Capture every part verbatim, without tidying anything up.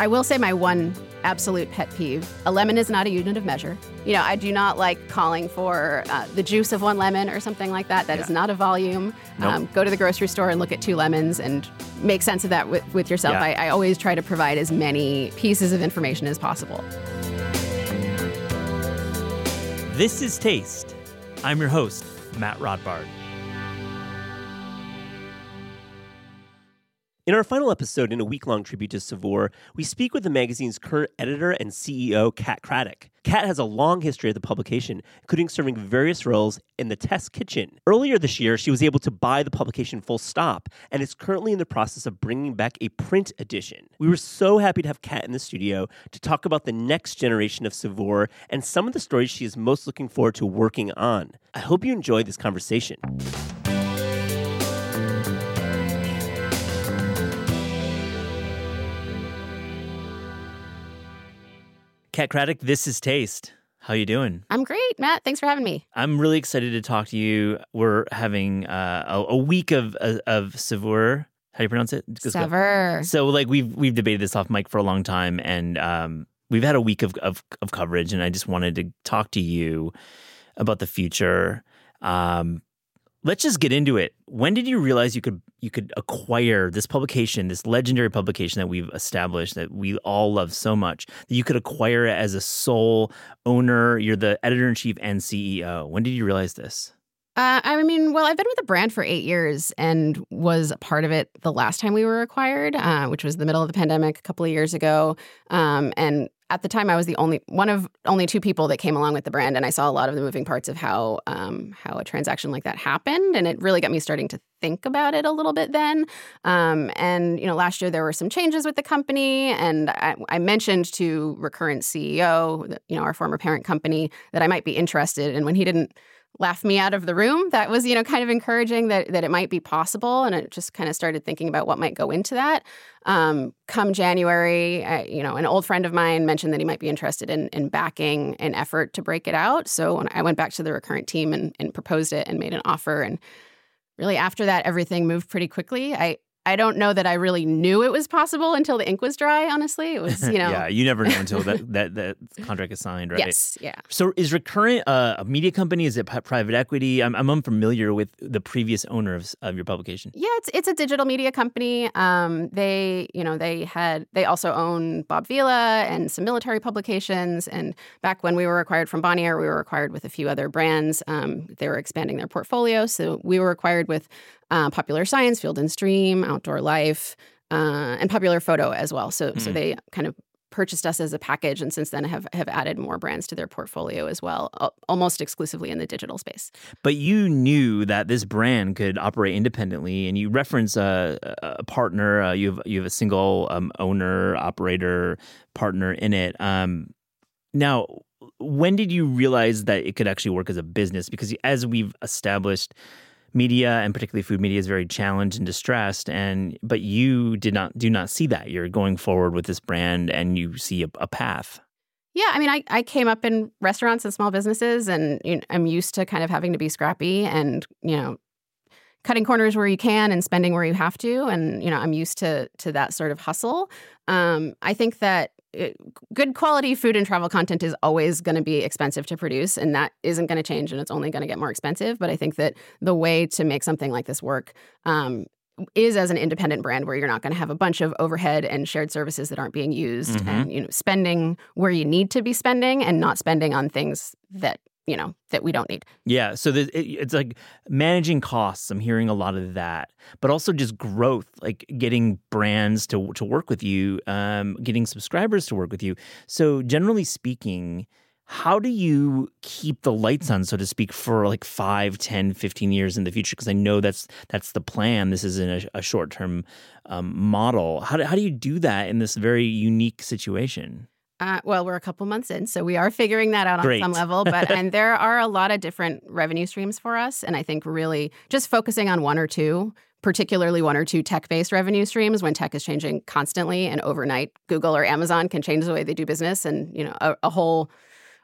I will say my one absolute pet peeve, a lemon is not a unit of measure. You know, I do not like calling for uh, the juice of one lemon or something like that. That yeah. is not a volume. Nope. Um, go to the grocery store and look at two lemons and make sense of that with, with yourself. Yeah. I, I always try to provide as many pieces of information as possible. This is Taste. I'm your host, Matt Rodbard. In our final episode in a week-long tribute to Saveur, we speak with the magazine's current editor and C E O, Kat Craddock. Kat has a long history at the publication, including serving various roles in the test kitchen. Earlier this year, she was able to buy the publication full stop, and is currently in the process of bringing back a print edition. We were so happy to have Kat in the studio to talk about the next generation of Saveur and some of the stories she is most looking forward to working on. I hope you enjoyed this conversation. Kat Craddock, this is Taste. How you doing? I'm great, Matt. Thanks for having me. I'm really excited to talk to you. We're having uh, a, a week of of, of Saveur. How do you pronounce it? Saveur. So, like, we've we've debated this off mic for a long time, and um, we've had a week of, of of coverage. And I just wanted to talk to you about the future. Um, let's just get into it. When did you realize you could you could acquire this publication, this legendary publication that we've established that we all love so much, that you could acquire it as a sole owner? You're the editor-in-chief and C E O. When did you realize this? Uh, I mean, well, I've been with the brand for eight years and was a part of it the last time we were acquired, uh, which was the middle of the pandemic a couple of years ago. Um, and at the time, I was the only one of only two people that came along with the brand, and I saw a lot of the moving parts of how um, how a transaction like that happened, and it really got me starting to think about it a little bit then. Um, and, you know, last year there were some changes with the company, and I, I mentioned to Recurrent C E O, you know, our former parent company, that I might be interested, and when he didn't laugh me out of the room, that was, you know, kind of encouraging that that it might be possible. And it just kind of started thinking about what might go into that. Um, come January, I, you know, an old friend of mine mentioned that he might be interested in in backing an effort to break it out. So when I went back to the Recurrent team and, and proposed it and made an offer. And really after that, everything moved pretty quickly. I I don't know that I really knew it was possible until the ink was dry, honestly. It was, you know. Yeah, you never know until that, that, that contract is signed, right? Yes, yeah. So is Recurrent uh, a media company? Is it private equity? I'm, I'm unfamiliar with the previous owner of, of your publication. Yeah, it's it's a digital media company. Um, they, you know, they had, they also own Bob Vila and some military publications. And back when we were acquired from Bonnier, we were acquired with a few other brands. Um, they were expanding their portfolio. So we were acquired with Uh, Popular Science, Field and Stream, Outdoor Life, uh, and Popular Photo as well. So mm. so they kind of purchased us as a package, and since then have, have added more brands to their portfolio as well, almost exclusively in the digital space. But you knew that this brand could operate independently, and you reference a, a partner. Uh, you have you have a single um, owner, operator, partner in it. Um, now, when did you realize that it could actually work as a business? Because as we've established, media, and particularly food media, is very challenged and distressed, and but you did not do not see that. You're going forward with this brand, and you see a, a path. Yeah, I mean, I, I came up in restaurants and small businesses, and you know, I'm used to kind of having to be scrappy and, you know, cutting corners where you can and spending where you have to, and, you know, I'm used to to that sort of hustle. Um, I think that It, good quality food and travel content is always going to be expensive to produce, and that isn't going to change, and it's only going to get more expensive. But I think that the way to make something like this work um, is as an independent brand where you're not going to have a bunch of overhead and shared services that aren't being used, mm-hmm. and, you know, spending where you need to be spending and not spending on things that, you know, that we don't need. Yeah. So the, it, it's like managing costs. I'm hearing a lot of that, but also just growth, like getting brands to to work with you, um, getting subscribers to work with you. So generally speaking, how do you keep the lights on, so to speak, for like five, ten, fifteen years in the future? Because I know that's that's the plan. This isn't a, a short-term um, model. How do, how do you do that in this very unique situation? Uh, well, we're a couple months in, so we are figuring that out on Great. some level. But and there are a lot of different revenue streams for us. And I think really just focusing on one or two, particularly one or two tech-based revenue streams, when tech is changing constantly and overnight, Google or Amazon can change the way they do business. And, you know, a, a whole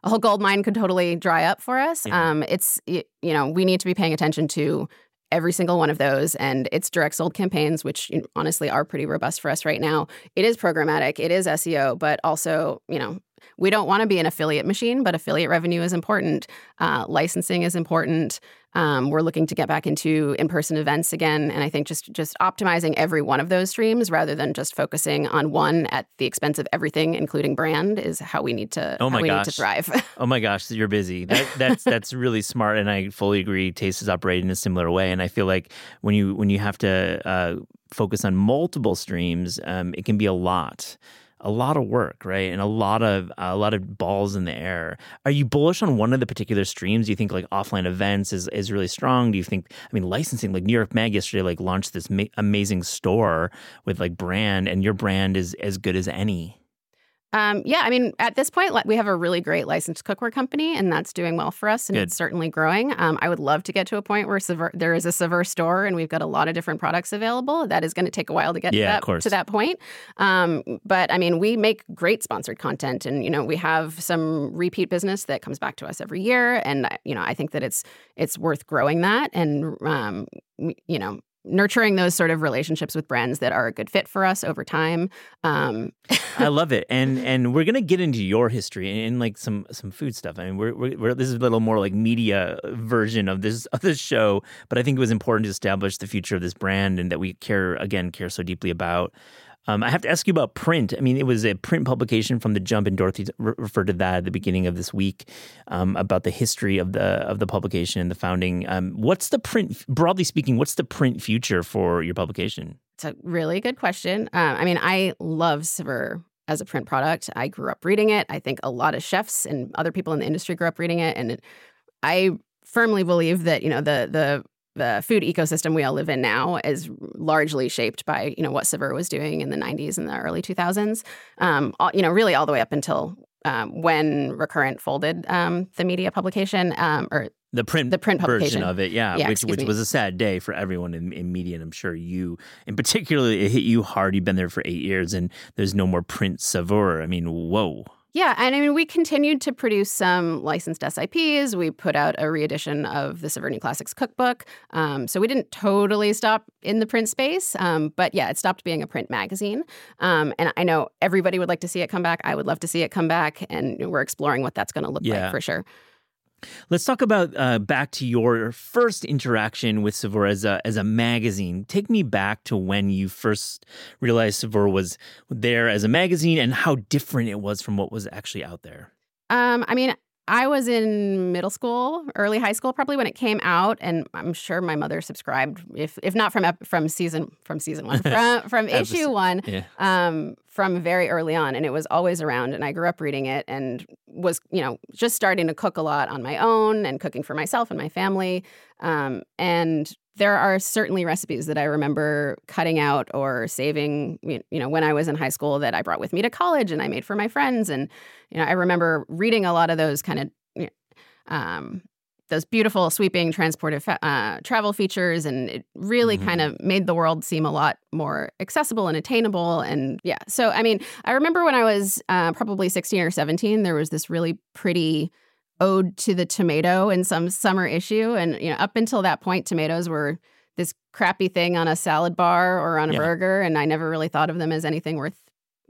a whole gold mine could totally dry up for us. Yeah. Um, it's, you know, we need to be paying attention to every single one of those. And it's direct sold campaigns, which you know, honestly are pretty robust for us right now. It is programmatic. It is S E O. But also, you know, we don't want to be an affiliate machine, but affiliate revenue is important. Uh, licensing is important. Um, we're looking to get back into in-person events again. And I think just just optimizing every one of those streams rather than just focusing on one at the expense of everything, including brand, is how we need to, oh my how we gosh. need to thrive. Oh my gosh, you're busy. That, that's that's really smart. And I fully agree. Taste is operating in a similar way. And I feel like when you, when you have to uh, focus on multiple streams, um, it can be a lot. A lot of work, right? And a lot of a lot of balls in the air. Are you bullish on one of the particular streams? Do you think like offline events is, is really strong? Do you think, I mean, licensing, like New York Mag yesterday like launched this ma- amazing store with like brand, and your brand is as good as any. Um, yeah, I mean, at this point, we have a really great licensed cookware company, and that's doing well for us, and Good. It's certainly growing. Um, I would love to get to a point where Saveur, there is a Saveur store, and we've got a lot of different products available. That is going to take a while to get yeah, to, that, to that point. Um, but, I mean, we make great sponsored content, and, you know, we have some repeat business that comes back to us every year, and, you know, I think that it's it's worth growing that and, um, you know, nurturing those sort of relationships with brands that are a good fit for us over time. Um, I love it, and and we're gonna get into your history and, and like some some food stuff. I mean, we're, we're, we're this is a little more like media version of this of this show, but I think it was important to establish the future of this brand and that we care again care so deeply about. Um, I have to ask you about print. I mean, it was a print publication from the jump, and Dorothy re- referred to that at the beginning of this week um, about the history of the of the publication and the founding. Um, what's the print, broadly speaking, what's the print future for your publication? It's a really good question. Um, I mean, I love Saveur as a print product. I grew up reading it. I think a lot of chefs and other people in the industry grew up reading it, and it, I firmly believe that you know the the. The food ecosystem we all live in now is largely shaped by, you know, what Saveur was doing in the nineties and the early two thousands, um, all, you know, really all the way up until um, when Recurrent folded um, the media publication um, or the print, the print publication. version of it. Yeah, yeah which, which was a sad day for everyone in, in media. And I'm sure you, in particular, it hit you hard. You've been there for eight years and there's no more print Saveur. I mean, whoa. Yeah, and I mean, we continued to produce some licensed S I Ps. We put out a reedition of the Saveur New Classics cookbook. Um, so we didn't totally stop in the print space, um, but yeah, it stopped being a print magazine. Um, and I know everybody would like to see it come back. I would love to see it come back, and we're exploring what that's going to look yeah. like for sure. Let's talk about uh, back to your first interaction with Saveur as a, as a magazine. Take me back to when you first realized Saveur was there as a magazine and how different it was from what was actually out there. Um, I mean, I was in middle school, early high school, probably when it came out, and I'm sure my mother subscribed, if if not from from season from season one, from, from issue one, yeah. um, from very early on, and it was always around. And I grew up reading it, and was you know just starting to cook a lot on my own and cooking for myself and my family. Um, and there are certainly recipes that I remember cutting out or saving, you know, when I was in high school that I brought with me to college and I made for my friends. And, you know, I remember reading a lot of those kind of, you know, um, those beautiful, sweeping, transportive uh, travel features. And it really mm-hmm. kind of made the world seem a lot more accessible and attainable. And yeah, so, I mean, I remember when I was uh, probably sixteen or seventeen, there was this really pretty ode to the tomato in some summer issue. And, you know, up until that point, tomatoes were this crappy thing on a salad bar or on a yeah. burger. And I never really thought of them as anything worth,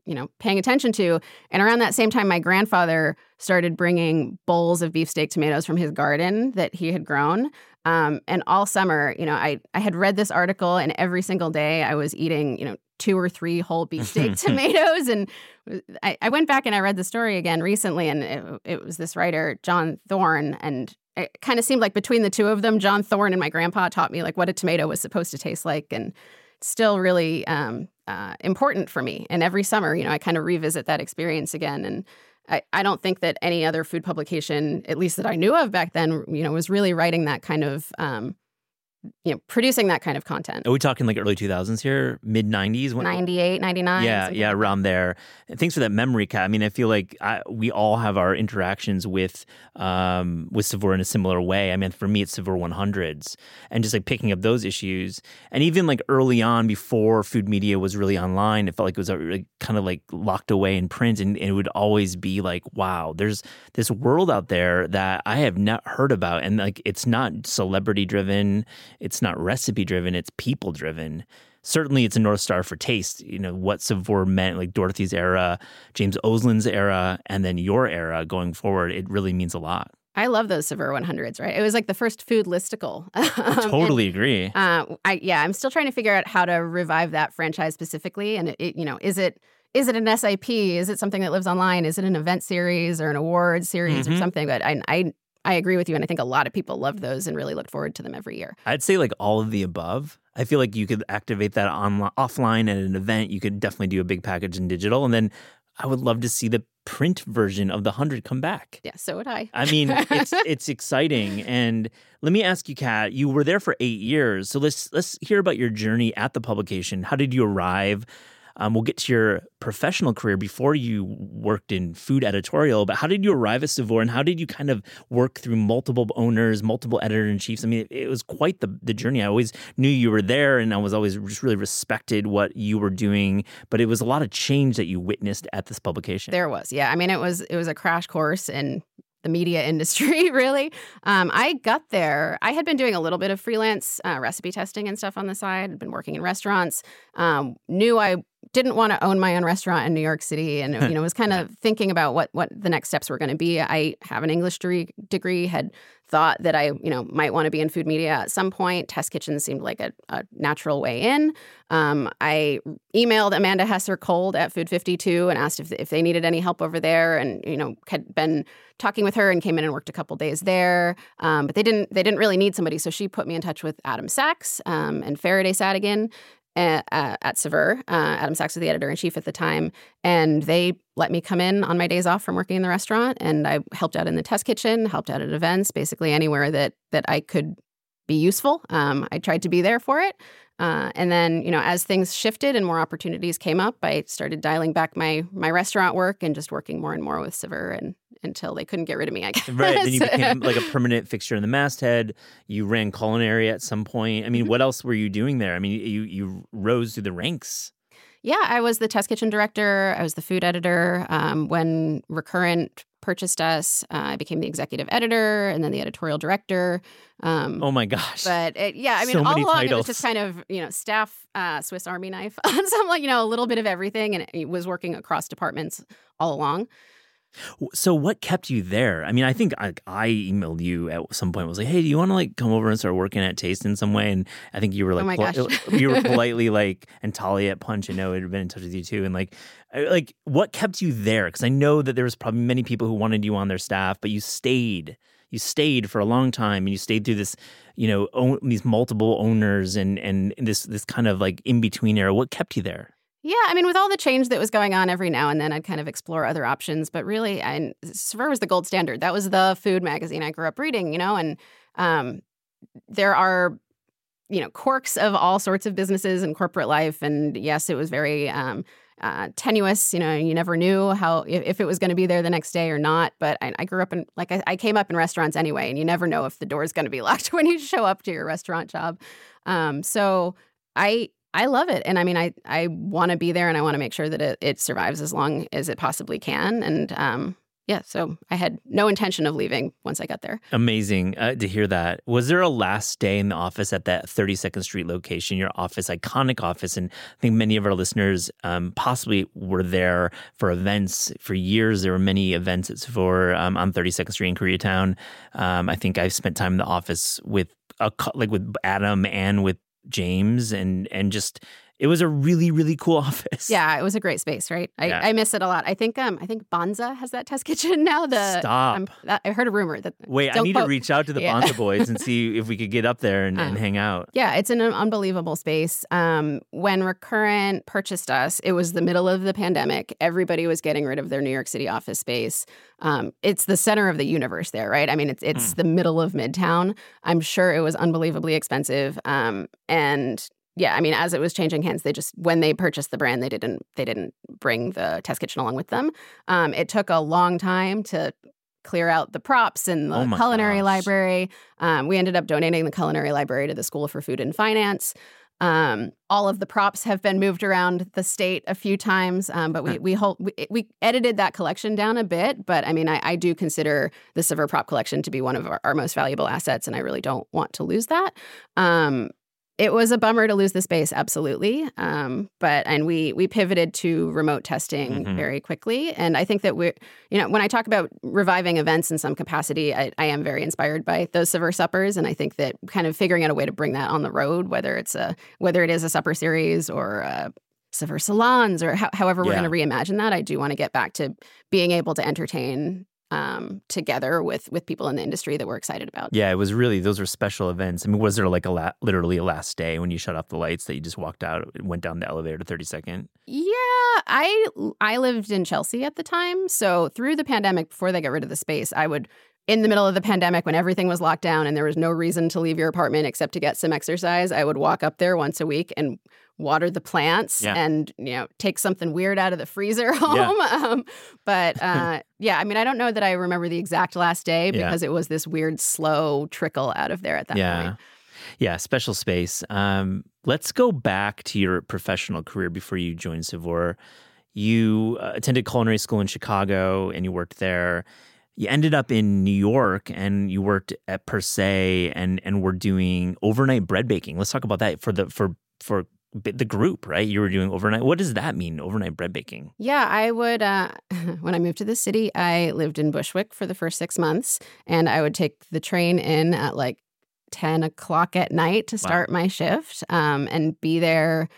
you know, paying attention to. And around that same time, my grandfather started bringing bowls of beefsteak tomatoes from his garden that he had grown. Um, and all summer, you know, I, I had read this article, and every single day I was eating, you know, two or three whole beefsteak tomatoes. And I, I went back and I read the story again recently, and it, it was this writer, John Thorne, and it kind of seemed like between the two of them, John Thorne and my grandpa taught me like what a tomato was supposed to taste like, and still really um, uh, important for me. And every summer, you know, I kind of revisit that experience again. And I, I don't think that any other food publication, at least that I knew of back then, you know, was really writing that kind of um, you know, producing that kind of content. Are we talking like early two thousands here? mid nineties? ninety-eight, ninety-nine? Yeah, yeah, around there. And thanks for that memory, Kat. I mean, I feel like I, we all have our interactions with um, with Saveur in a similar way. I mean, for me, it's Saveur one hundreds. And just like picking up those issues. And even like early on, before food media was really online, it felt like it was like, kind of like locked away in print. And, and it would always be like, wow, there's this world out there that I have not heard about. And like, it's not celebrity driven. it's not recipe driven, it's people driven. Certainly it's a North Star for taste, you know, what Saveur meant, like Dorothy's era, James Oslin's era, and then your era going forward. It really means a lot. I love those Saveur one hundreds, right? It was like the first food listicle. I totally and, agree. Uh, I, yeah, I'm still trying to figure out how to revive that franchise specifically. And, it, it, you know, is it is it an S I P? Is it something that lives online? Is it an event series or an award series mm-hmm. or something? But I, I I agree with you. And I think a lot of people loved those and really looked forward to them every year. I'd say like all of the above. I feel like you could activate that online, offline at an event. You could definitely do a big package in digital. And then I would love to see the print version of the one hundred come back. Yeah, so would I. I mean, it's it's exciting. And let me ask you, Kat, you were there for eight years. So let's let's hear about your journey at the publication. How did you arrive? Um, we'll get to your professional career before you worked in food editorial, but how did you arrive at Saveur and how did you kind of work through multiple owners, multiple editor-in-chiefs? I mean, it, it was quite the, the journey. I always knew you were there and I was always just really respected what you were doing, but it was a lot of change that you witnessed at this publication. There was, yeah. I mean, it was it was a crash course in the media industry, really. Um, I got there. I had been doing a little bit of freelance uh, recipe testing and stuff on the side. I'd been working in restaurants. Um, knew I didn't want to own my own restaurant in New York City and, you know, was kind of thinking about what, what the next steps were going to be. I have an English degree, had thought that I, you know, might want to be in food media at some point. Test kitchens seemed like a, a natural way in. Um, I emailed Amanda Hesser cold at Food fifty-two and asked if, if they needed any help over there and, you know, had been talking with her and came in and worked a couple days there. Um, but they didn't, they didn't really need somebody. So she put me in touch with Adam Sachs um, and Faraday Satigan At, uh, at Saveur. Uh, Adam Sachs was the editor-in-chief at the time, and they let me come in on my days off from working in the restaurant, and I helped out in the test kitchen, helped out at events, basically anywhere that that I could be useful. Um, I tried to be there for it. Uh, and then, you know, as things shifted and more opportunities came up, I started dialing back my my restaurant work and just working more and more with Saveur and until they couldn't get rid of me, I guess. Right, then you became like a permanent fixture in the masthead. You ran culinary at some point. I mean, mm-hmm. what else were you doing there? I mean, you you rose through the ranks. Yeah, I was the test kitchen director. I was the food editor. Um, when Recurrent purchased us, uh, I became the executive editor and then the editorial director. Um, oh my gosh! But it, yeah, I mean, so all along titles. It was just kind of you know staff uh, Swiss Army knife on some like you know a little bit of everything, and it was working across departments all along. So what kept you there? I mean, I think I, I emailed you at some point. I was like, hey, do you want to like come over and start working at Taste in some way? And I think you were like, oh poli- you were politely like, and Talia at Punch, I know it had been in touch with you too. And like, like what kept you there? Because I know that there was probably many people who wanted you on their staff, but you stayed. You stayed for a long time, and you stayed through this, you know, own, these multiple owners and and this this kind of like in between era. What kept you there? Yeah, I mean, with all the change that was going on every now and then, I'd kind of explore other options. But really, I, Saveur was the gold standard. That was the food magazine I grew up reading, you know. And um, there are, you know, quirks of all sorts of businesses and corporate life. And yes, it was very um, uh, tenuous. You know, you never knew how if it was going to be there the next day or not. But I, I grew up in, like, I, I came up in restaurants anyway, and you never know if the door is going to be locked when you show up to your restaurant job. Um, so I. I love it. And I mean, I, I want to be there and I want to make sure that it, it survives as long as it possibly can. And um, yeah, so I had no intention of leaving once I got there. Amazing uh, to hear that. Was there a last day in the office at that thirty-second Street location, your office, iconic office? And I think many of our listeners um, possibly were there for events for years. There were many events at Saveur um, on thirty-second Street in Koreatown. Um, I think I spent time in the office with a, like with Adam and with James and and just it was a really really cool office. Yeah, it was a great space, right? I, yeah. I miss it a lot. I think um I think Bonza has that test kitchen now. The stop. Um, that, I heard a rumor that wait I need quote. to reach out to the yeah. Bonza boys and see if we could get up there and, um, and hang out. Yeah, it's an unbelievable space. Um, when Recurrent purchased us, it was the middle of the pandemic. Everybody was getting rid of their New York City office space. Um, it's the center of the universe there, right? I mean, it's it's mm. the middle of Midtown. I'm sure it was unbelievably expensive. Um, and yeah, I mean, as it was changing hands, they just when they purchased the brand, they didn't they didn't bring the test kitchen along with them. Um, it took a long time to clear out the props and the oh culinary gosh. library. Um, we ended up donating the culinary library to the School for Food and Finance. Um, all of the props have been moved around the state a few times, um, but we we, hold, we we edited that collection down a bit. But I mean, I, I do consider the Saveur prop collection to be one of our, our most valuable assets, and I really don't want to lose that. Um, it was a bummer to lose the space, absolutely. Um, but and we we pivoted to remote testing mm-hmm. very quickly, and I think that we're you know when I talk about reviving events in some capacity, I, I am very inspired by those Saveur suppers, and I think that kind of figuring out a way to bring that on the road, whether it's a whether it is a supper series or a Saveur salons or ho- however we're yeah. going to reimagine that, I do want to get back to being able to entertain. Um, together with with people in the industry that we're excited about. Yeah, it was really, those were special events. I mean, was there like a la- literally a last day when you shut off the lights that you just walked out, went down the elevator to thirty-second? Yeah, I I lived in Chelsea at the time. So through the pandemic, before they got rid of the space, I would, in the middle of the pandemic when everything was locked down and there was no reason to leave your apartment except to get some exercise, I would walk up there once a week and water the plants yeah. and, you know, take something weird out of the freezer home. Yeah. Um, but, uh, yeah, I mean, I don't know that I remember the exact last day because yeah. it was this weird, slow trickle out of there at that yeah. point. Yeah, special space. Um, let's go back to your professional career before you joined Saveur. You uh, attended culinary school in Chicago and you worked there. You ended up in New York and you worked at Per Se and and were doing overnight bread baking. Let's talk about that for the for for the group, right? You were doing overnight. What does that mean, overnight bread baking? Yeah, I would, uh, when I moved to the city, I lived in Bushwick for the first six months and I would take the train in at like ten o'clock at night to start wow. my shift um, and be there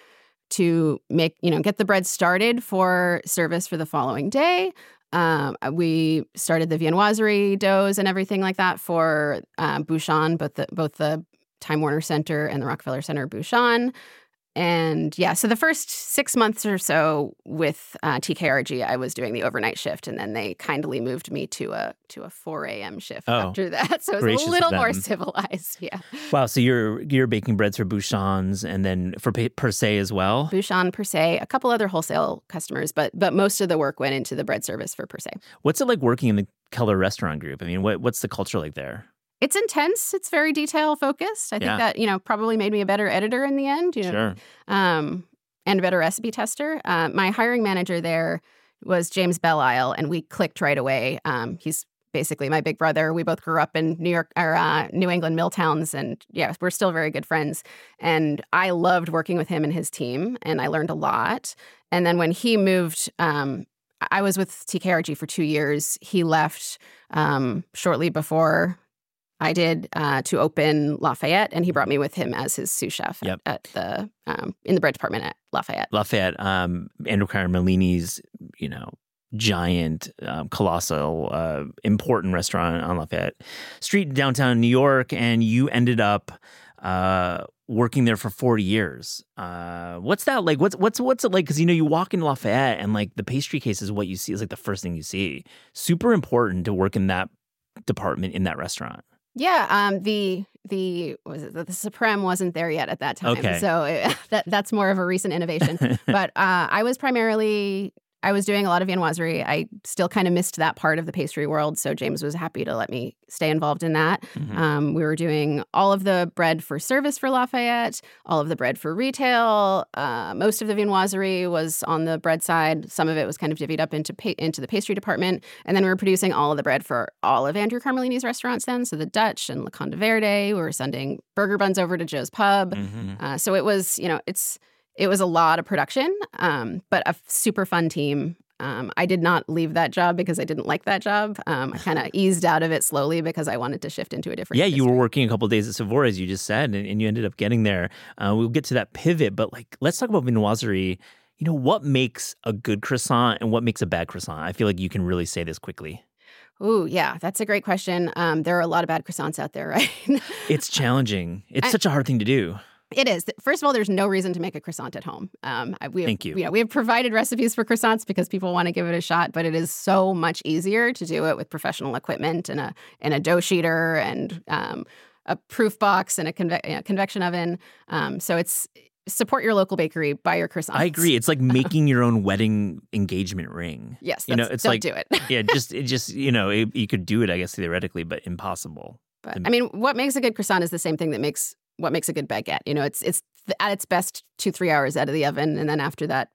to make, you know, get the bread started for service for the following day. Um, we started the viennoiserie doughs and everything like that for uh, Bouchon, both the, both the Time Warner Center and the Rockefeller Center Bouchon. And yeah, so the first six months or so with uh, T K R G, I was doing the overnight shift, and then they kindly moved me to a to a four a.m. shift oh, after that. So it was a little more civilized. Yeah. Wow. So you're you're baking breads for Bouchon's, and then for Per Se as well. Bouchon, Per Se, a couple other wholesale customers, but but most of the work went into the bread service for Per Se. What's it like working in the Keller Restaurant Group? I mean, what what's the culture like there? It's intense. It's very detail focused. I think yeah. that, you know, probably made me a better editor in the end, you know, sure. um, and a better recipe tester. Uh, my hiring manager there was James Bellisle, and we clicked right away. Um, he's basically my big brother. We both grew up in New York or uh, New England mill towns, and yeah, we're still very good friends. And I loved working with him and his team, and I learned a lot. And then when he moved, um, I was with T K R G for two years. He left um, shortly before I did uh, to open Lafayette, and he brought me with him as his sous chef yep. at, at the um, in the bread department at Lafayette. Lafayette, um, Andrew Carmelini's, you know, giant, um, colossal, uh, important restaurant on Lafayette Street, downtown New York, and you ended up uh, working there for forty years. Uh, what's that like? What's what's what's it like? Because you know, you walk into Lafayette, and like the pastry case is what you see is like the first thing you see. Super important to work in that department in that restaurant. Yeah, um, the the was it, the Supreme wasn't there yet at that time, okay. so it, that that's more of a recent innovation. But uh, I was primarily I was doing a lot of viennoiserie. I still kind of missed that part of the pastry world, so James was happy to let me stay involved in that. Mm-hmm. Um, we were doing all of the bread for service for Lafayette, all of the bread for retail. Uh, most of the viennoiserie was on the bread side. Some of it was kind of divvied up into pa- into the pastry department. And then we were producing all of the bread for all of Andrew Carmelini's restaurants then, so the Dutch and Le Conde Verde. We were sending burger buns over to Joe's Pub. Mm-hmm. Uh, so it was, you know, it's... It was a lot of production, um, but a f- super fun team. Um, I did not leave that job because I didn't like that job. Um, I kind of eased out of it slowly because I wanted to shift into a different. Yeah, industry. You were working a couple of days at Saveur, as you just said, and, and you ended up getting there. Uh, we'll get to that pivot, but like, let's talk about viennoiserie. You know, what makes a good croissant and what makes a bad croissant? I feel like you can really say this quickly. Ooh, yeah, that's a great question. Um, there are a lot of bad croissants out there, right? It's challenging. It's I- such a hard thing to do. It is. First of all, there's no reason to make a croissant at home. Um, we have, Thank you. Yeah, we have provided recipes for croissants because people want to give it a shot, but it is so much easier to do it with professional equipment and a and a dough sheeter and um, a proof box and a conve- you know, convection oven. Um, so it's support your local bakery, buy your croissants. I agree. It's like making your own wedding engagement ring. Yes, you know, it's don't like, do it. yeah, just it just you know it, you could do it, I guess theoretically, but impossible. But I mean, what makes a good croissant is the same thing that makes. What makes a good baguette? You know, it's it's at its best two, three hours out of the oven. And then after that,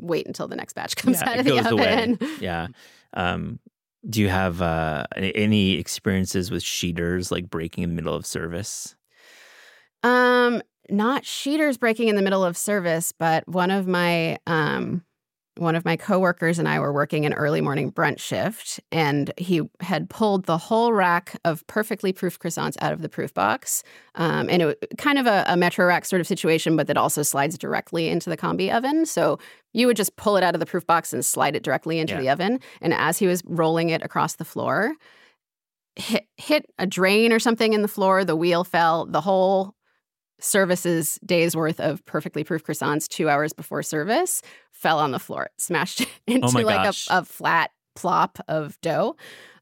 wait until the next batch comes yeah, out of the oven. Away. Yeah. Um, do you have uh, any experiences with sheeters, like breaking in the middle of service? Um, not sheeters breaking in the middle of service, but one of my um, one of my coworkers and I were working an early morning brunch shift, and he had pulled the whole rack of perfectly proofed croissants out of the proof box, um, and it was kind of a, a Metro Rack sort of situation, but that also slides directly into the combi oven. So you would just pull it out of the proof box and slide it directly into yeah. the oven. And as he was rolling it across the floor, hit, hit a drain or something in the floor. The wheel fell. The whole service's day's worth of perfectly proof croissants two hours before service fell on the floor. It smashed into oh like a, a flat plop of dough.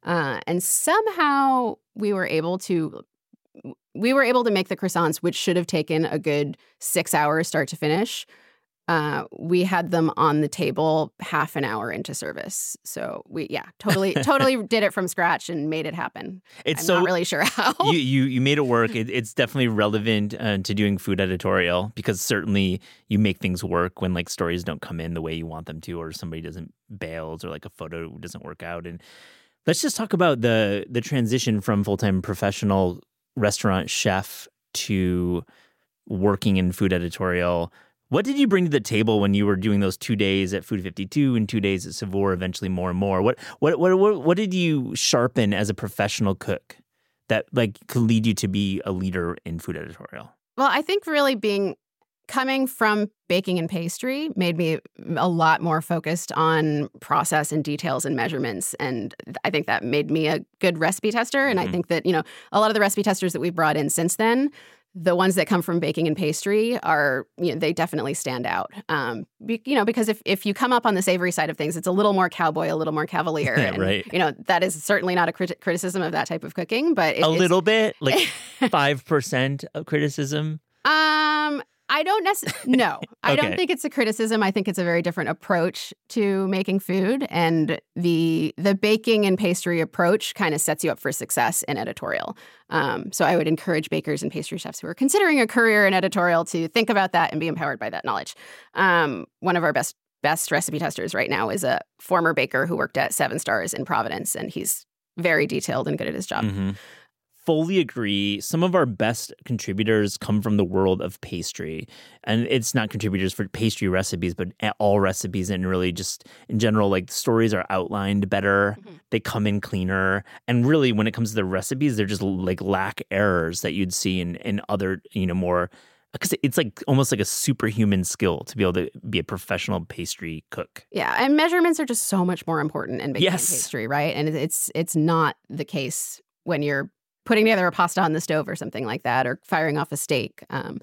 Uh, and somehow we were able to... We were able to make the croissants, which should have taken a good six hours start to finish. Uh, we had them on the table half an hour into service. So we, yeah, totally, totally did it from scratch and made it happen. It's I'm so, not really sure how. You, you, you made it work. It, it's definitely relevant uh, to doing food editorial, because certainly you make things work when like stories don't come in the way you want them to, or somebody doesn't bails, or like a photo doesn't work out. And let's just talk about the the transition from full-time professional restaurant chef to working in food editorial. What did you bring to the table when you were doing those two days at Food fifty-two and two days at Saveur, eventually more and more? What what what what, what did you sharpen as a professional cook that like could lead you to be a leader in food editorial? Well, I think really being coming from baking and pastry made me a lot more focused on process and details and measurements. And I think that made me a good recipe tester. And mm-hmm. I think that, you know, a lot of the recipe testers that we've brought in since then, the ones that come from baking and pastry are, you know, they definitely stand out. Um, be, you know, because if, if you come up on the savory side of things, it's a little more cowboy, a little more cavalier. Yeah, and, right. You know, that is certainly not a crit- criticism of that type of cooking, but it, a little bit, like five percent of criticism. Um, I don't necessarily. No, okay. I don't think it's a criticism. I think it's a very different approach to making food, and the the baking and pastry approach kind of sets you up for success in editorial. Um, so I would encourage bakers and pastry chefs who are considering a career in editorial to think about that and be empowered by that knowledge. Um, one of our best best recipe testers right now is a former baker who worked at Seven Stars in Providence, and he's very detailed and good at his job. Mm-hmm. Fully agree. Some of our best contributors come from the world of pastry, and it's not contributors for pastry recipes, but all recipes, and really just in general, like the stories are outlined better. Mm-hmm. They come in cleaner. And really when it comes to the recipes, they're just like lack errors that you'd see in, in other, you know, more, because it's like almost like a superhuman skill to be able to be a professional pastry cook. Yeah. And measurements are just so much more important in baking yes. and pastry, right? And it's, it's not the case when you're putting together a pasta on the stove or something like that, or firing off a steak. Um,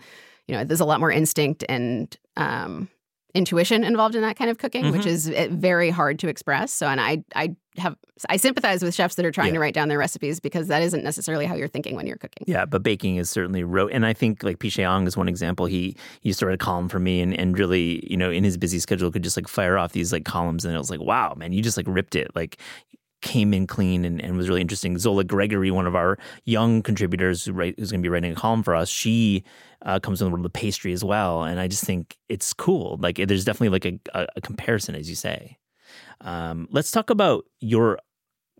you know, there's a lot more instinct and um, intuition involved in that kind of cooking, mm-hmm. which is very hard to express. So, and I, I have, I sympathize with chefs that are trying yeah. to write down their recipes, because that isn't necessarily how you're thinking when you're cooking. Yeah, but baking is certainly rote. And I think like P. Cheong is one example. He, he used to write a column for me, and, and really, you know, in his busy schedule could just like fire off these like columns, and it was like, wow, man, you just like ripped it. Like, came in clean and, and was really interesting. Zola Gregory, one of our young contributors who write, who's going to be writing a column for us, she uh, comes from the world of pastry as well. And I just think it's cool. Like there's definitely like a, a comparison, as you say. Um, let's talk about your,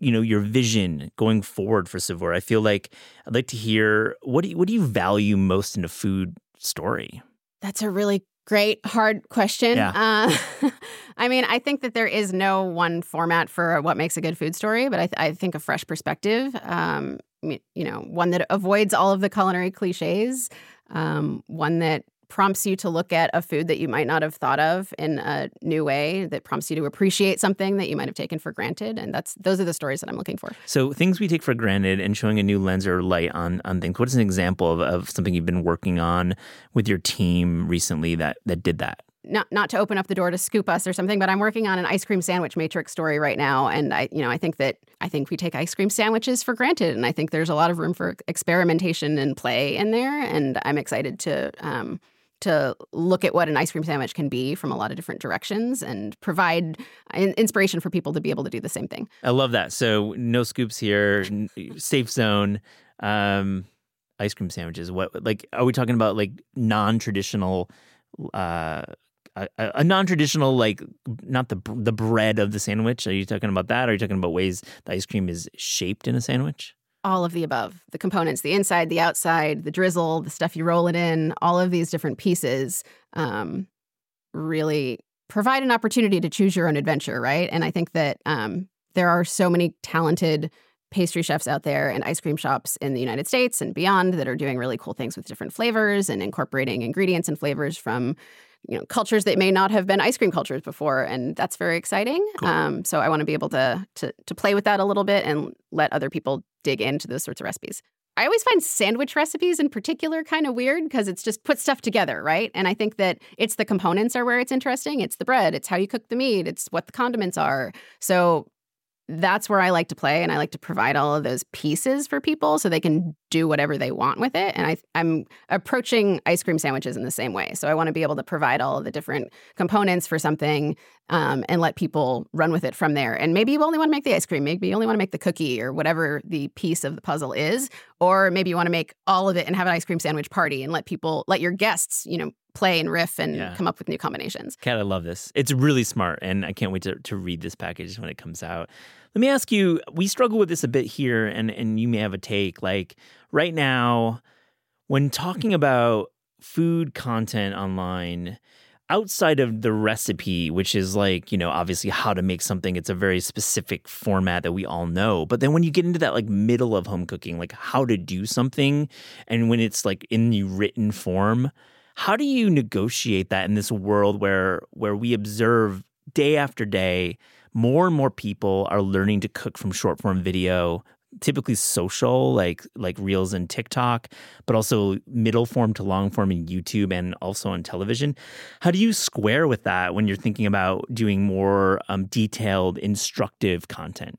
you know, your vision going forward for Saveur. I feel like I'd like to hear, what do you, what do you value most in a food story? That's a really great, hard question. Yeah. Uh, I mean, I think that there is no one format for what makes a good food story, but I, th- I think a fresh perspective, um, you know, one that avoids all of the culinary cliches, um, one that prompts you to look at a food that you might not have thought of in a new way, that prompts you to appreciate something that you might have taken for granted. And that's those are the stories that I'm looking for. So things we take for granted and showing a new lens or light on on things. What is an example of, of something you've been working on with your team recently that that did that? Not not to open up the door to scoop us or something, but I'm working on an ice cream sandwich matrix story right now, and I, you know, I think that I think we take ice cream sandwiches for granted, and I think there's a lot of room for experimentation and play in there, and I'm excited to um, to look at what an ice cream sandwich can be from a lot of different directions and provide inspiration for people to be able to do the same thing. I love that. So no scoops here, safe zone. Um, ice cream sandwiches? What, like, are we talking about like non-traditional, uh, a, a non-traditional, like not the the bread of the sandwich? Are you talking about that? Are you talking about ways the ice cream is shaped in a sandwich? All of the above, the components, the inside, the outside, the drizzle, the stuff you roll it in, all of these different pieces um, really provide an opportunity to choose your own adventure, right? And I think that um, there are so many talented pastry chefs out there and ice cream shops in the United States and beyond that are doing really cool things with different flavors and incorporating ingredients and flavors from, you know, cultures that may not have been ice cream cultures before, and that's very exciting. Cool. Um, so I want to be able to, to to play with that a little bit and let other people dig into those sorts of recipes. I always find sandwich recipes in particular kind of weird because it's just put stuff together, right? And I think that it's the components are where it's interesting. It's the bread. It's how you cook the meat. It's what the condiments are. So that's where I like to play, and I like to provide all of those pieces for people so they can do whatever they want with it. And I, I'm approaching ice cream sandwiches in the same way. So I want to be able to provide all of the different components for something um, and let people run with it from there. And maybe you only want to make the ice cream. Maybe you only want to make the cookie or whatever the piece of the puzzle is. Or maybe you want to make all of it and have an ice cream sandwich party and let people, let your guests, you know, play and riff and yeah. come up with new combinations. Kat, I love this. It's really smart, and I can't wait to, to read this package when it comes out. Let me ask you, we struggle with this a bit here, and, and you may have a take. Like, right now, when talking about food content online, outside of the recipe, which is like, you know, obviously how to make something, it's a very specific format that we all know. But then when you get into that like middle of home cooking, like how to do something, and when it's like in the written form, how do you negotiate that in this world where where we observe day after day, more and more people are learning to cook from short form video, typically social, like like Reels and TikTok, but also middle form to long form in YouTube and also on television? How do you square with that when you're thinking about doing more um, detailed, instructive content?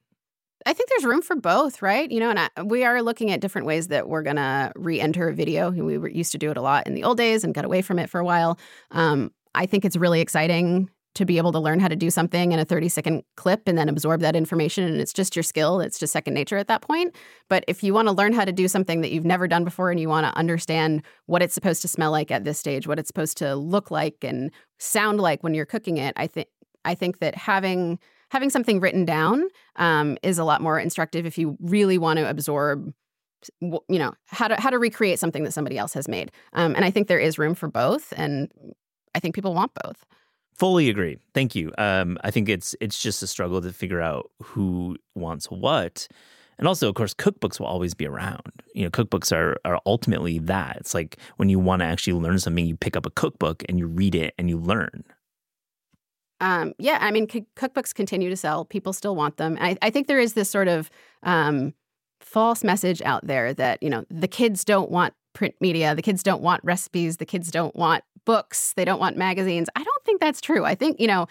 I think there's room for both, right? You know, and I, we are looking at different ways that we're going to re-enter video. We were, used to do it a lot in the old days and got away from it for a while. Um, I think it's really exciting to be able to learn how to do something in a thirty-second clip and then absorb that information. And it's just your skill. It's just second nature at that point. But if you want to learn how to do something that you've never done before and you want to understand what it's supposed to smell like at this stage, what it's supposed to look like and sound like when you're cooking it, I think I think that having... Having something written down um, is a lot more instructive if you really want to absorb, you know, how to how to recreate something that somebody else has made. Um, and I think there is room for both, and I think people want both. Fully agree. Thank you. Um, I think it's it's just a struggle to figure out who wants what. And also, of course, cookbooks will always be around. You know, cookbooks are are ultimately that. It's like when you want to actually learn something, you pick up a cookbook and you read it and you learn. Um, yeah, I mean, c- cookbooks continue to sell. People still want them. And I, I think there is this sort of um, false message out there that, you know, the kids don't want print media. The kids don't want recipes. The kids don't want books. They don't want magazines. I don't think that's true. I think, you know,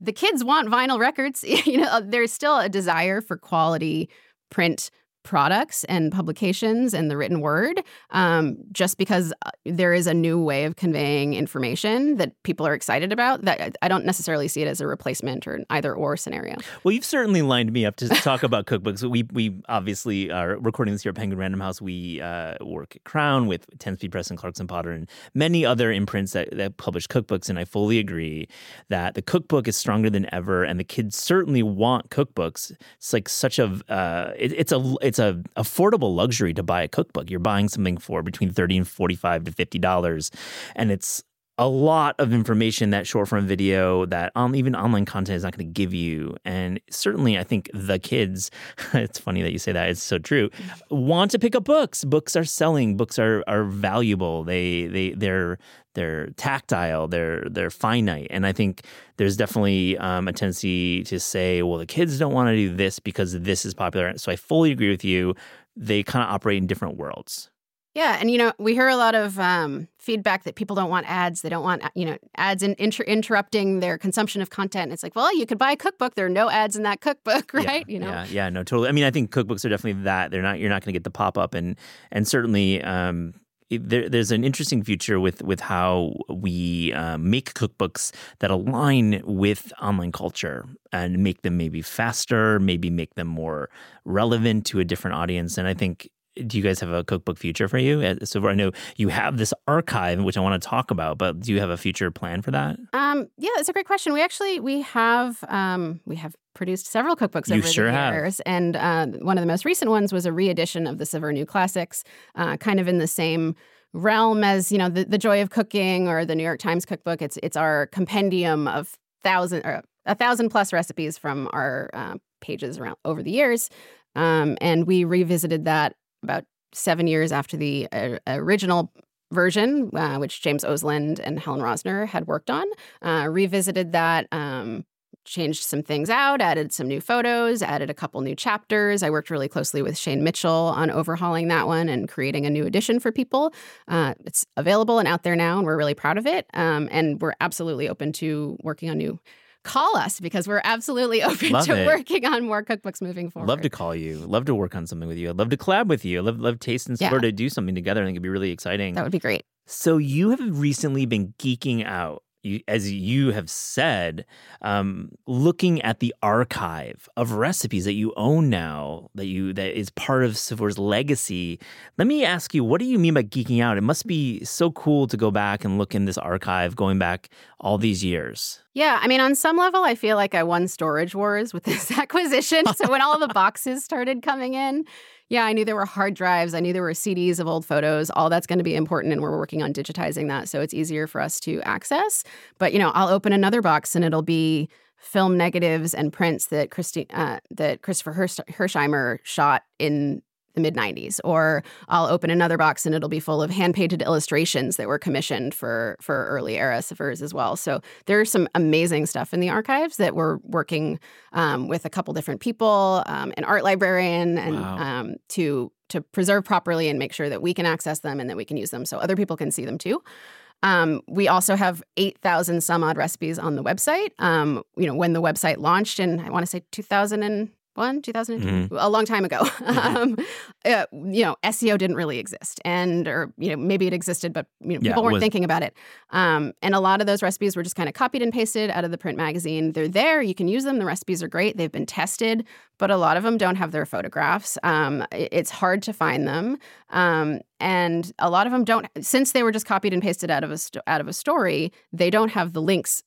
the kids want vinyl records. You know, there's still a desire for quality print products and publications and the written word, um, just because there is a new way of conveying information that people are excited about. That I don't necessarily see it as a replacement or an either-or scenario. Well, you've certainly lined me up to talk about cookbooks. We we obviously are recording this here at Penguin Random House. We uh, work at Crown with ten Speed Press and Clarkson Potter and many other imprints that, that publish cookbooks, and I fully agree that the cookbook is stronger than ever, and the kids certainly want cookbooks. It's like such a uh, – it, it's a it's It's a affordable luxury to buy a cookbook. You're buying something for between thirty and forty-five to fifty dollars, and it's a lot of information that short-form video, that on, even online content is not going to give you. And certainly, I think the kids. It's funny that you say that. It's so true. Want to pick up books? Books are selling. Books are are valuable. They they they're they're tactile. They're they're finite. And I think there's definitely um, a tendency to say, well, the kids don't want to do this because this is popular. So I fully agree with you. They kind of operate in different worlds. Yeah, and, you know, we hear a lot of um, feedback that people don't want ads. They don't want, you know, ads in inter- interrupting their consumption of content. And it's like, well, you could buy a cookbook. There are no ads in that cookbook, right? Yeah, you know? Yeah, yeah, no, totally. I mean, I think cookbooks are definitely that. They're not. You're not going to get the pop-up. And and certainly um, it, there, there's an interesting future with, with how we uh, make cookbooks that align with online culture and make them maybe faster, maybe make them more relevant to a different audience. And I think do you guys have a cookbook future for you? So I know you have this archive, which I want to talk about, but do you have a future plan for that? Um, yeah, that's a great question. We actually, we have, um, we have produced several cookbooks over sure the years. Have. And uh, one of the most recent ones was a re-edition of the Saveur New Classics, uh, kind of in the same realm as, you know, the, the Joy of Cooking or the New York Times cookbook. It's, it's our compendium of thousand or a thousand plus recipes from our uh, pages around over the years. Um, and we revisited that about seven years after the uh, original version, uh, which James Oseland and Helen Rosner had worked on. Uh, revisited that, um, changed some things out, added some new photos, added a couple new chapters. I worked really closely with Shane Mitchell on overhauling that one and creating a new edition for people. Uh, it's available and out there now, and we're really proud of it. Um, and we're absolutely open to working on new call us because we're absolutely open love to it. Working on more cookbooks moving forward. Love to call you. Love to work on something with you. I'd love to collab with you. I love, love Taste and Saveur yeah. to do something together. I think it'd be really exciting. That would be great. So you have recently been geeking out, you, as you have said, um, looking at the archive of recipes that you own now, that you that is part of Saveur's legacy. Let me ask you, what do you mean by geeking out? It must be so cool to go back and look in this archive going back all these years. Yeah, I mean, on some level, I feel like I won Storage Wars with this acquisition. So when all the boxes started coming in, yeah, I knew there were hard drives. I knew there were C Ds of old photos. All that's going to be important, and we're working on digitizing that so it's easier for us to access. But, you know, I'll open another box, and it'll be film negatives and prints that Christi- uh, that Christopher Hirsh- Hersheimer shot in the mid nineties, or I'll open another box and it'll be full of hand-painted illustrations that were commissioned for for early era Saveurs as well. So there's some amazing stuff in the archives that we're working um, with a couple different people, um, an art librarian, and wow. um, to to preserve properly and make sure that we can access them and that we can use them so other people can see them too. Um, we also have eight thousand some odd recipes on the website. Um, you know, when the website launched in, I want to say two thousand and one, two thousand two, mm-hmm. a long time ago. Mm-hmm. Um, uh, you know, S E O didn't really exist, and or you know maybe it existed, but you know, yeah, people weren't was... thinking about it. Um, and a lot of those recipes were just kind of copied and pasted out of the print magazine. They're there, you can use them. The recipes are great; they've been tested, but a lot of them don't have their photographs. Um, it's hard to find them, um, and a lot of them don't. Since they were just copied and pasted out of a sto- out of a story, they don't have the links.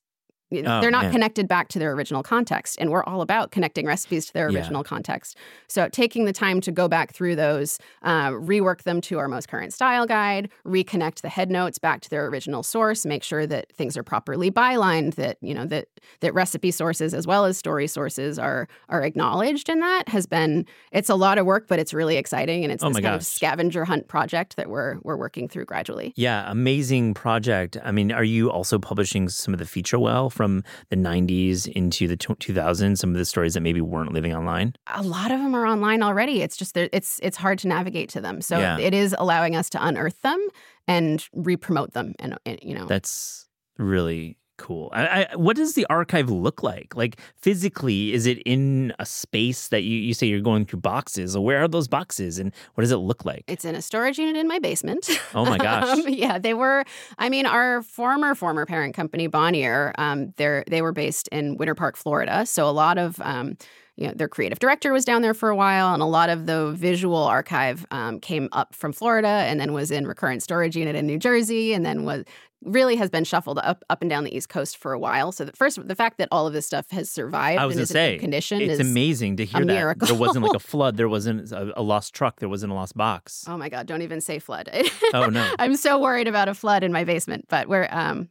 You know, oh, they're not man. connected back to their original context, and we're all about connecting recipes to their original yeah. context. So taking the time to go back through those, uh, rework them to our most current style guide, reconnect the headnotes back to their original source, make sure that things are properly bylined, that you know that that recipe sources as well as story sources are are acknowledged, and that has been it's a lot of work, but it's really exciting, and it's oh this kind gosh. of scavenger hunt project that we're we're working through gradually. Yeah, amazing project. I mean, are you also publishing some of the feature well? From From the nineties into the two thousands, some of the stories that maybe weren't living online? A lot of them are online already. It's just it's it's hard to navigate to them. So yeah. it is allowing us to unearth them and re-promote them. And, and you know, that's really cool. I, I, what does the archive look like? Like physically, is it in a space that you, you say you're going through boxes? Where are those boxes, and what does it look like? It's in a storage unit in my basement. Oh my gosh! um, yeah, they were. I mean, our former former parent company, Bonnier, um, they they were based in Winter Park, Florida. So a lot of um, you know, their creative director was down there for a while, and a lot of the visual archive um, came up from Florida, and then was in Recurrent storage unit in New Jersey, and then was. Really has been shuffled up up and down the East Coast for a while. So the first, the fact that all of this stuff has survived I was and is say, in good condition it's is amazing to hear a miracle. That. There wasn't like a flood. There wasn't a, a lost truck. There wasn't a lost box. Oh, my God. Don't even say flood. Oh, no. I'm so worried about a flood in my basement. But we're, um,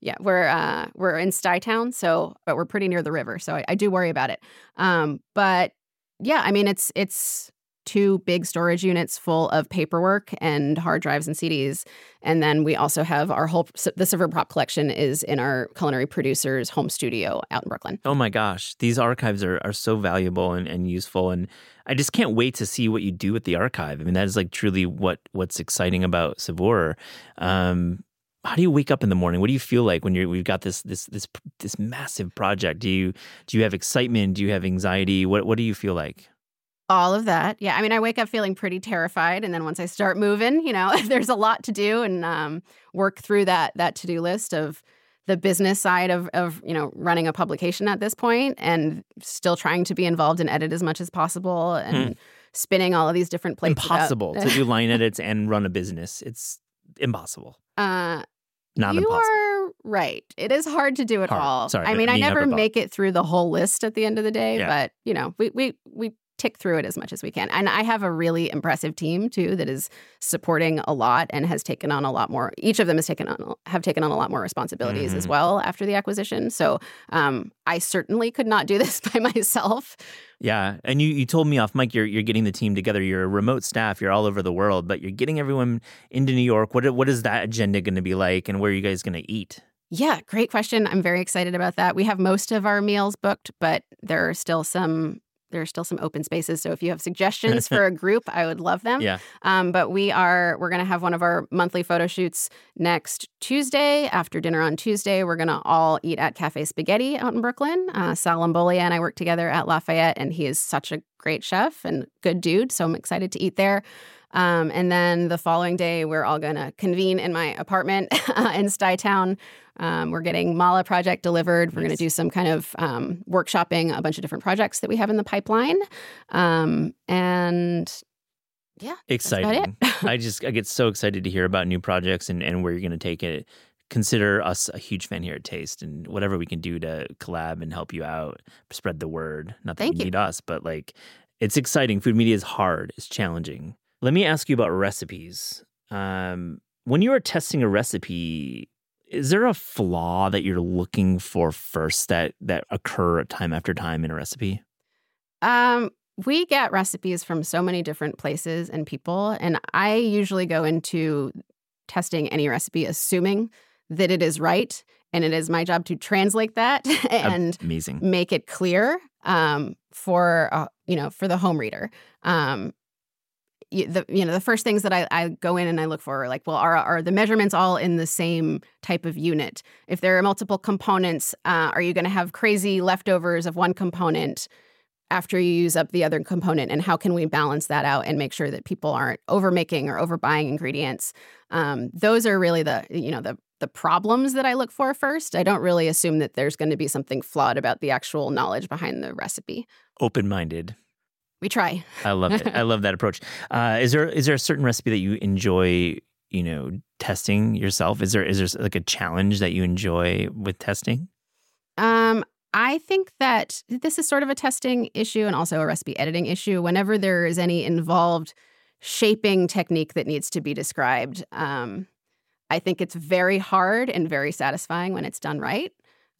yeah, we're uh, we're in Stuytown, so, but we're pretty near the river. So I, I do worry about it. Um, but, yeah, I mean, it's it's... two big storage units full of paperwork and hard drives and C Ds. And then we also have our whole, the Saveur Prop collection is in our culinary producer's home studio out in Brooklyn. Oh my gosh. These archives are, are so valuable and, and useful. And I just can't wait to see what you do with the archive. I mean, that is like truly what what's exciting about Saveur. Um, how do you wake up in the morning? What do you feel like when you're, we've got this, this, this, this massive project? Do you, do you have excitement? Do you have anxiety? What, what do you feel like? All of that. Yeah. I mean, I wake up feeling pretty terrified. And then once I start moving, you know, there's a lot to do and um, work through that that to-do list of the business side of, of, you know, running a publication at this point and still trying to be involved and edit as much as possible and mm. spinning all of these different plates. Impossible to do line edits and run a business. It's impossible. Uh, Not you impossible. You are right. It is hard to do it hard. all. Sorry, I mean, I never make it through the whole list at the end of the day, yeah. but, you know, we we we tick through it as much as we can. And I have a really impressive team, too, that is supporting a lot and has taken on a lot more. Each of them has taken on, have taken on a lot more responsibilities mm-hmm. as well after the acquisition. So um, I certainly could not do this by myself. Yeah. And you, you told me off, Mike, you're you're getting the team together. You're a remote staff. You're all over the world, but you're getting everyone into New York. What What is that agenda going to be like, and where are you guys going to eat? Yeah, great question. I'm very excited about that. We have most of our meals booked, but there are still some... There are still some open spaces, so if you have suggestions for a group, I would love them. Yeah. Um, but we are we're going to have one of our monthly photo shoots next Tuesday. After dinner on Tuesday, we're going to all eat at Cafe Spaghetti out in Brooklyn. Uh, Sal Ambolia and I work together at Lafayette, and he is such a great chef and good dude, so I'm excited to eat there. Um, and then the following day, we're all going to convene in my apartment in Stuytown. Um, we're getting Mala Project delivered. We're nice. going to do some kind of um, workshopping a bunch of different projects that we have in the pipeline. Um, and yeah, exciting. That's about it. I just I get so excited to hear about new projects and, and where you're going to take it. Consider us a huge fan here at Taste, and whatever we can do to collab and help you out, spread the word. Not that Thank you, you need us, but like it's exciting. Food media is hard. It's challenging. Let me ask you about recipes. Um, when you are testing a recipe, is there a flaw that you're looking for first that that occur time after time in a recipe? Um, we get recipes from so many different places and people, and I usually go into testing any recipe assuming that it is right, and it is my job to translate that and Amazing. make it clear um, for uh, you know for the home reader. Um, The, you know, the first things that I, I go in and I look for are like, well, are are the measurements all in the same type of unit? If there are multiple components, uh, are you going to have crazy leftovers of one component after you use up the other component? And how can we balance that out and make sure that people aren't overmaking or overbuying ingredients? Um, those are really the, you know, the the problems that I look for first. I don't really assume that there's going to be something flawed about the actual knowledge behind the recipe. Open-minded. We try. I love it. I love that approach. Uh, is there is there a certain recipe that you enjoy, you know, testing yourself? Is there is there like a challenge that you enjoy with testing? Um, I think that this is sort of a testing issue and also a recipe editing issue. Whenever there is any involved shaping technique that needs to be described, um, I think it's very hard and very satisfying when it's done right.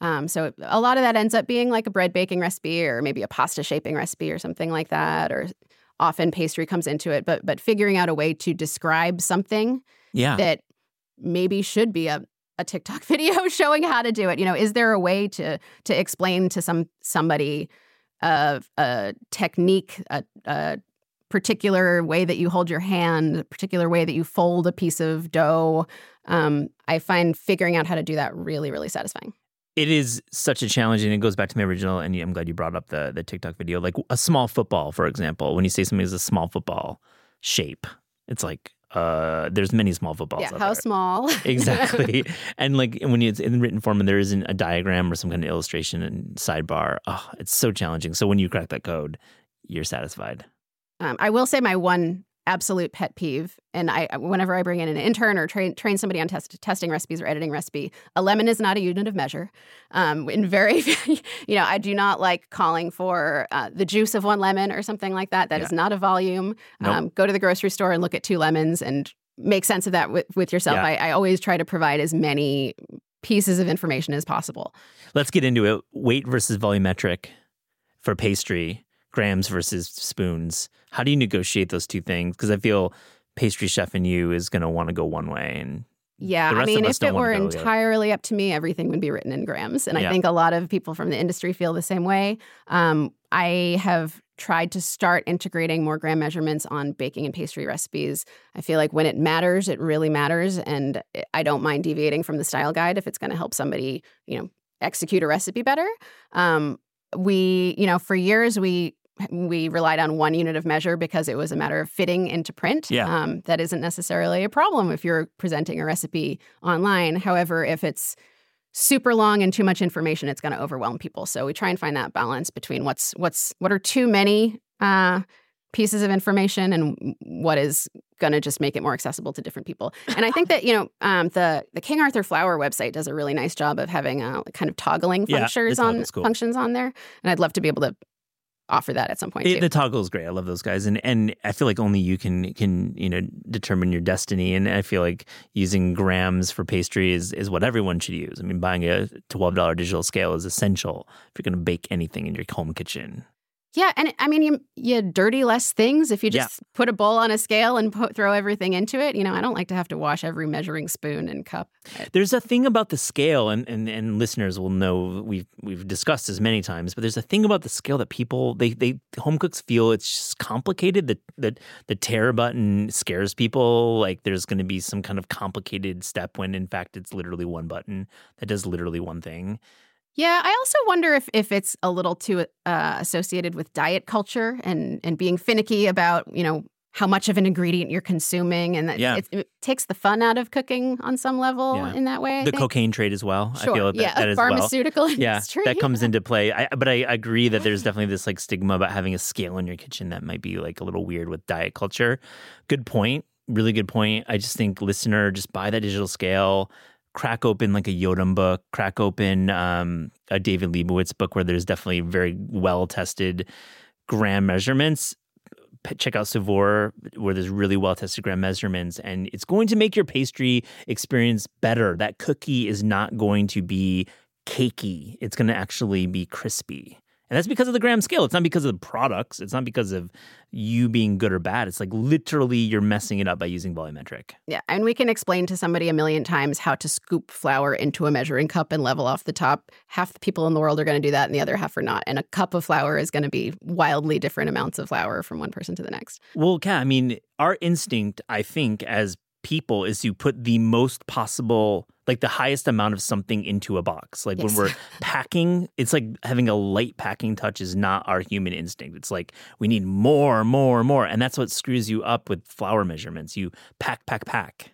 Um, so a lot of that ends up being like a bread baking recipe or maybe a pasta shaping recipe or something like that, or often pastry comes into it, but but figuring out a way to describe something yeah. that maybe should be a, a TikTok video showing how to do it. You know, is there a way to to explain to some somebody a, a technique, a, a particular way that you hold your hand, a particular way that you fold a piece of dough? Um, I find figuring out how to do that really, really satisfying. It is such a challenge, and it goes back to my original, and I'm glad you brought up the, the TikTok video. Like a small football, for example, when you say something is a small football shape, it's like uh, there's many small footballs out there. Yeah, how small? Exactly. And like when it's in written form and there isn't a diagram or some kind of illustration and sidebar, oh, it's so challenging. So when you crack that code, you're satisfied. Um, I will say my one absolute pet peeve, and I whenever I bring in an intern or train train somebody on test, testing recipes or editing recipe, a lemon is not a unit of measure. Um, in very, you know, I do not like calling for uh, the juice of one lemon or something like that. That yeah. is not a volume. Nope. Um, go to the grocery store and look at two lemons and make sense of that with, with yourself. Yeah. I, I always try to provide as many pieces of information as possible. Let's get into it. Weight versus volumetric for pastry. Grams versus spoons. How do you negotiate those two things? Because I feel pastry chef in you is going to want to go one way. And yeah, I mean, if it were entirely up to me, everything would be written in grams. And yeah. I think a lot of people from the industry feel the same way. Um, I have tried to start integrating more gram measurements on baking and pastry recipes. I feel like when it matters, it really matters. And I don't mind deviating from the style guide if it's going to help somebody, you know, execute a recipe better. Um, we, you know, for years, we... We relied on one unit of measure because it was a matter of fitting into print. Yeah. Um, that isn't necessarily a problem if you're presenting a recipe online. However, if it's super long and too much information, it's going to overwhelm people. So we try and find that balance between what's what's what are too many uh, pieces of information and what is going to just make it more accessible to different people. And I think that, you know, um, the the King Arthur Flower website does a really nice job of having uh, kind of toggling functions, yeah, on, cool. functions on there. And I'd love to be able to offer that at some point. It, too. The toggle is great. I love those guys. And and I feel like only you can, can you know, determine your destiny. And I feel like using grams for pastry is, is what everyone should use. I mean, buying a twelve dollars digital scale is essential if you're going to bake anything in your home kitchen. Yeah, and I mean, you, you dirty less things if you just yeah. put a bowl on a scale and put, throw everything into it. You know, I don't like to have to wash every measuring spoon and cup. There's a thing about the scale, and, and, and listeners will know we've we've discussed this many times, but there's a thing about the scale that people, they, they home cooks feel it's just complicated. The, the, the tear button scares people, like there's going to be some kind of complicated step when, in fact, it's literally one button that does literally one thing. Yeah, I also wonder if, if it's a little too uh, associated with diet culture and, and being finicky about, you know, how much of an ingredient you're consuming, and that yeah. it, it takes the fun out of cooking on some level yeah. in that way. I the think. Cocaine trade as well. Sure. I feel that, yeah, that as pharmaceutical well. Industry. Yeah, that comes into play. I, but I agree that there's definitely this like stigma about having a scale in your kitchen that might be like a little weird with diet culture. Good point. Really good point. I just think, listener, just buy that digital scale. Crack open like a Yodam book, crack open um, a David Leibowitz book where there's definitely very well-tested gram measurements. P- check out Saveur where there's really well-tested gram measurements, and it's going to make your pastry experience better. That cookie is not going to be cakey. It's going to actually be crispy. And that's because of the gram scale. It's not because of the products. It's not because of you being good or bad. It's like literally you're messing it up by using volumetric. Yeah, and we can explain to somebody a million times how to scoop flour into a measuring cup and level off the top. Half the people in the world are going to do that and the other half are not. And a cup of flour is going to be wildly different amounts of flour from one person to the next. Well, yeah, I mean, our instinct, I think, as people is to put the most possible, like the highest amount of something into a box. Like yes. when we're packing, it's like having a light packing touch is not our human instinct. It's like we need more, more, more. And that's what screws you up with flour measurements. You pack, pack, pack.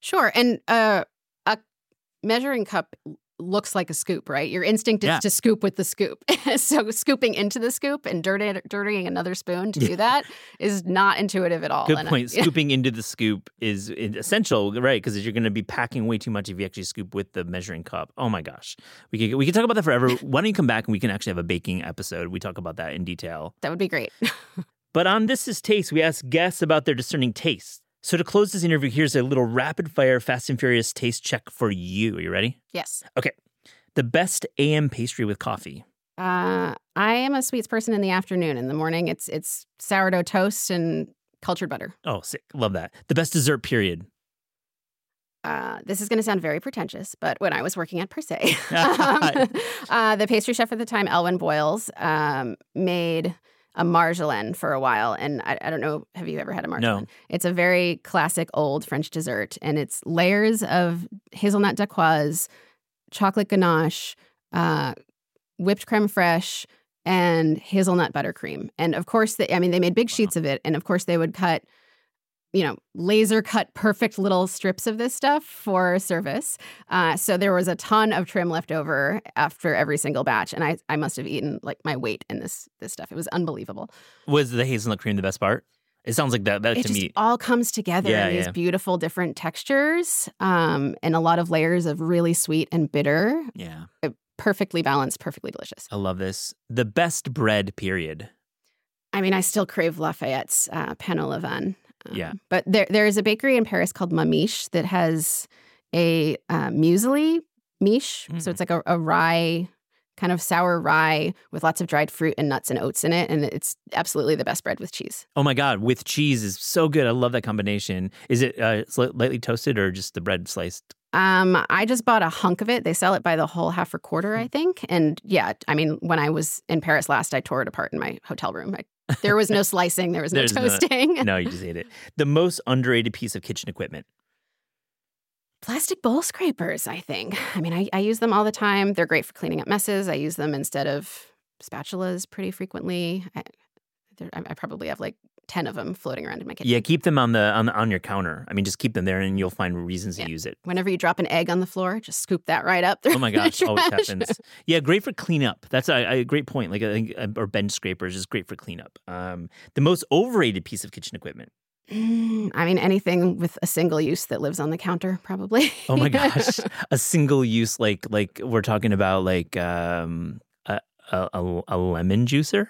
Sure. And uh, a measuring cup looks like a scoop, right? Your instinct is yeah. to scoop with the scoop. So scooping into the scoop and dirty, dirtying another spoon to yeah. do that is not intuitive at all. Good and point. I, scooping yeah. into the scoop is essential, right? Because you're going to be packing way too much if you actually scoop with the measuring cup. Oh my gosh. We could, we could talk about that forever. Why don't you come back and we can actually have a baking episode. We talk about that in detail. That would be great. But on This Is Taste, we ask guests about their discerning taste. So to close this interview, here's a little rapid-fire Fast and Furious taste check for you. Are you ready? Yes. Okay. The best A M pastry with coffee. Uh, I am a sweets person in the afternoon. In the morning, it's it's sourdough toast and cultured butter. Oh, sick. Love that. The best dessert, period. Uh, this is going to sound very pretentious, but when I was working at Per Se, um, uh, the pastry chef at the time, Elwin Boyles, um, made a marjolaine for a while, and I, I don't know, have you ever had a marjolaine? No. It's a very classic old French dessert, and it's layers of hazelnut dacquoise, chocolate ganache, uh, whipped creme fraiche, and hazelnut buttercream. And of course, they, I mean, they made big wow. sheets of it, and of course they would cut, you know, laser cut perfect little strips of this stuff for service. Uh, so there was a ton of trim left over after every single batch. And I, I must have eaten like my weight in this this stuff. It was unbelievable. Was the hazelnut cream the best part? It sounds like that, that to just me. It all comes together yeah, in these yeah. beautiful different textures um, and a lot of layers of really sweet and bitter. Yeah. Perfectly balanced, perfectly delicious. I love this. The best bread, period. I mean, I still crave Lafayette's uh, pain au levain. Um, yeah, but there there is a bakery in Paris called Mamiche that has a uh, muesli miche, mm. so it's like a, a rye, kind of sour rye with lots of dried fruit and nuts and oats in it, and it's absolutely the best bread with cheese. Oh my God, with cheese is so good. I love that combination. Is it uh, lightly toasted or just the bread sliced? Um, I just bought a hunk of it. They sell it by the whole half or quarter, I think. And yeah, I mean, when I was in Paris last, I tore it apart in my hotel room. I, There was no slicing. There was no There's toasting. No, no, you just ate it. The most underrated piece of kitchen equipment? Plastic bowl scrapers, I think. I mean, I, I use them all the time. They're great for cleaning up messes. I use them instead of spatulas pretty frequently. I, I probably have like ten of them floating around in my kitchen. Yeah, keep them on the on the, on your counter. I mean, just keep them there, and you'll find reasons yeah. to use it. Whenever you drop an egg on the floor, just scoop that right up. Oh my gosh, always happens. Yeah, great for cleanup. That's a, a great point. Like, a, a, or bench scrapers is great for cleanup. Um, the most overrated piece of kitchen equipment. Mm, I mean, anything with a single use that lives on the counter, probably. Oh my gosh, a single use, like like we're talking about, like um, a, a a lemon juicer.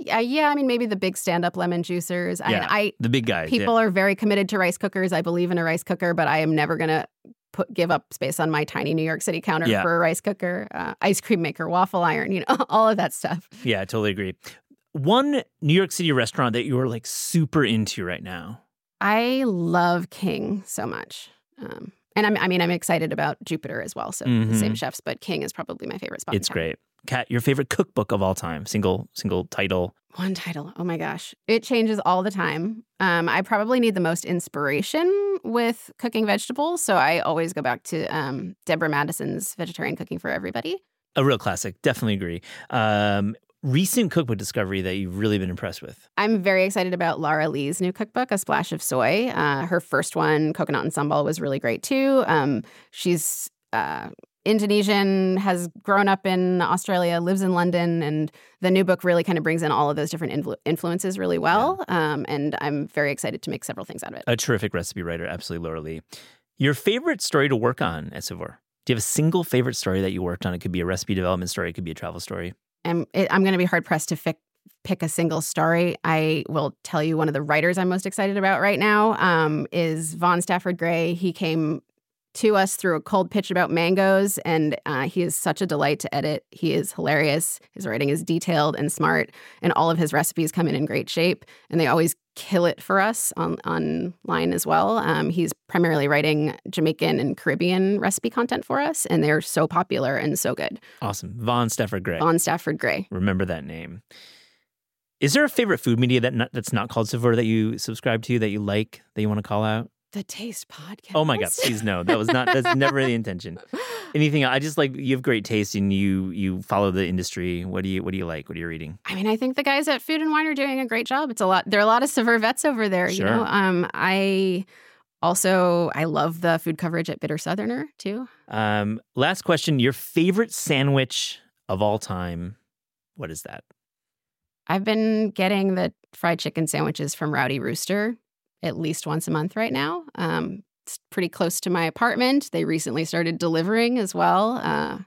Yeah, yeah. I mean, maybe the big stand-up lemon juicers. I yeah, mean, I, the big guys. People yeah. are very committed to rice cookers. I believe in a rice cooker, but I am never going to put give up space on my tiny New York City counter yeah. for a rice cooker, uh, ice cream maker, waffle iron, you know, all of that stuff. Yeah, I totally agree. One New York City restaurant that you are, like, super into right now. I love King so much. Um, and, I'm, I mean, I'm excited about Jupiter as well, so mm-hmm. the same chefs, but King is probably my favorite spot. It's great. Kat, your favorite cookbook of all time, single single title. One title. Oh, my gosh. It changes all the time. Um, I probably need the most inspiration with cooking vegetables, so I always go back to um, Deborah Madison's Vegetarian Cooking for Everybody. A real classic. Definitely agree. Um, recent cookbook discovery that you've really been impressed with. I'm very excited about Lara Lee's new cookbook, A Splash of Soy. Uh, her first one, Coconut and Sambal, was really great, too. Um, she's... Uh, Indonesian, has grown up in Australia, lives in London, and the new book really kind of brings in all of those different influ- influences really well, yeah. um, and I'm very excited to make several things out of it. A terrific recipe writer, absolutely, Laura Lee. Your favorite story to work on at Saveur? Do you have a single favorite story that you worked on? It could be a recipe development story, it could be a travel story. I'm, it, I'm going to be hard-pressed to fi- pick a single story. I will tell you one of the writers I'm most excited about right now um, is Vaughn Stafford Gray. He came to us through a cold pitch about mangoes, and uh, he is such a delight to edit. He is hilarious. His writing is detailed and smart, and all of his recipes come in in great shape, and they always kill it for us on online as well. Um, he's primarily writing Jamaican and Caribbean recipe content for us, and they're so popular and so good. Awesome. Vaughn Stafford Gray. Vaughn Stafford Gray. Remember that name. Is there a favorite food media that not, that's not called Saveur that you subscribe to, that you like, that you want to call out? The Taste podcast. Oh my God! Please no, that was not. That's never the intention. Anything? I just like you have great taste, and you you follow the industry. What do you What do you like? What are you reading? I mean, I think the guys at Food and Wine are doing a great job. It's a lot. There are a lot of Saveur vets over there. Sure. You know, um, I also I love the food coverage at Bitter Southerner too. Um, last question: your favorite sandwich of all time? What is that? I've been getting the fried chicken sandwiches from Rowdy Rooster at least once a month right now. Um, it's pretty close to my apartment. They recently started delivering as well. Uh,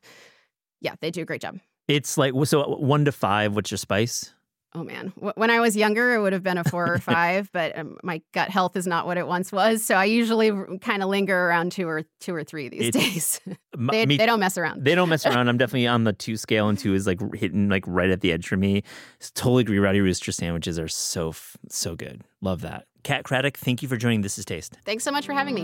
yeah, they do a great job. It's like, so one to five, what's your spice? Oh, man. When I was younger, it would have been a four or five, but um, my gut health is not what it once was. So I usually kind of linger around two or two or three these it's, days. they, me, they don't mess around. They don't mess around. I'm definitely on the two scale, and two is like hitting like right at the edge for me. Totally agree. Rowdy Rooster sandwiches are so, so good. Love that. Kat Craddock, thank you for joining This Is Taste. Thanks so much for having me.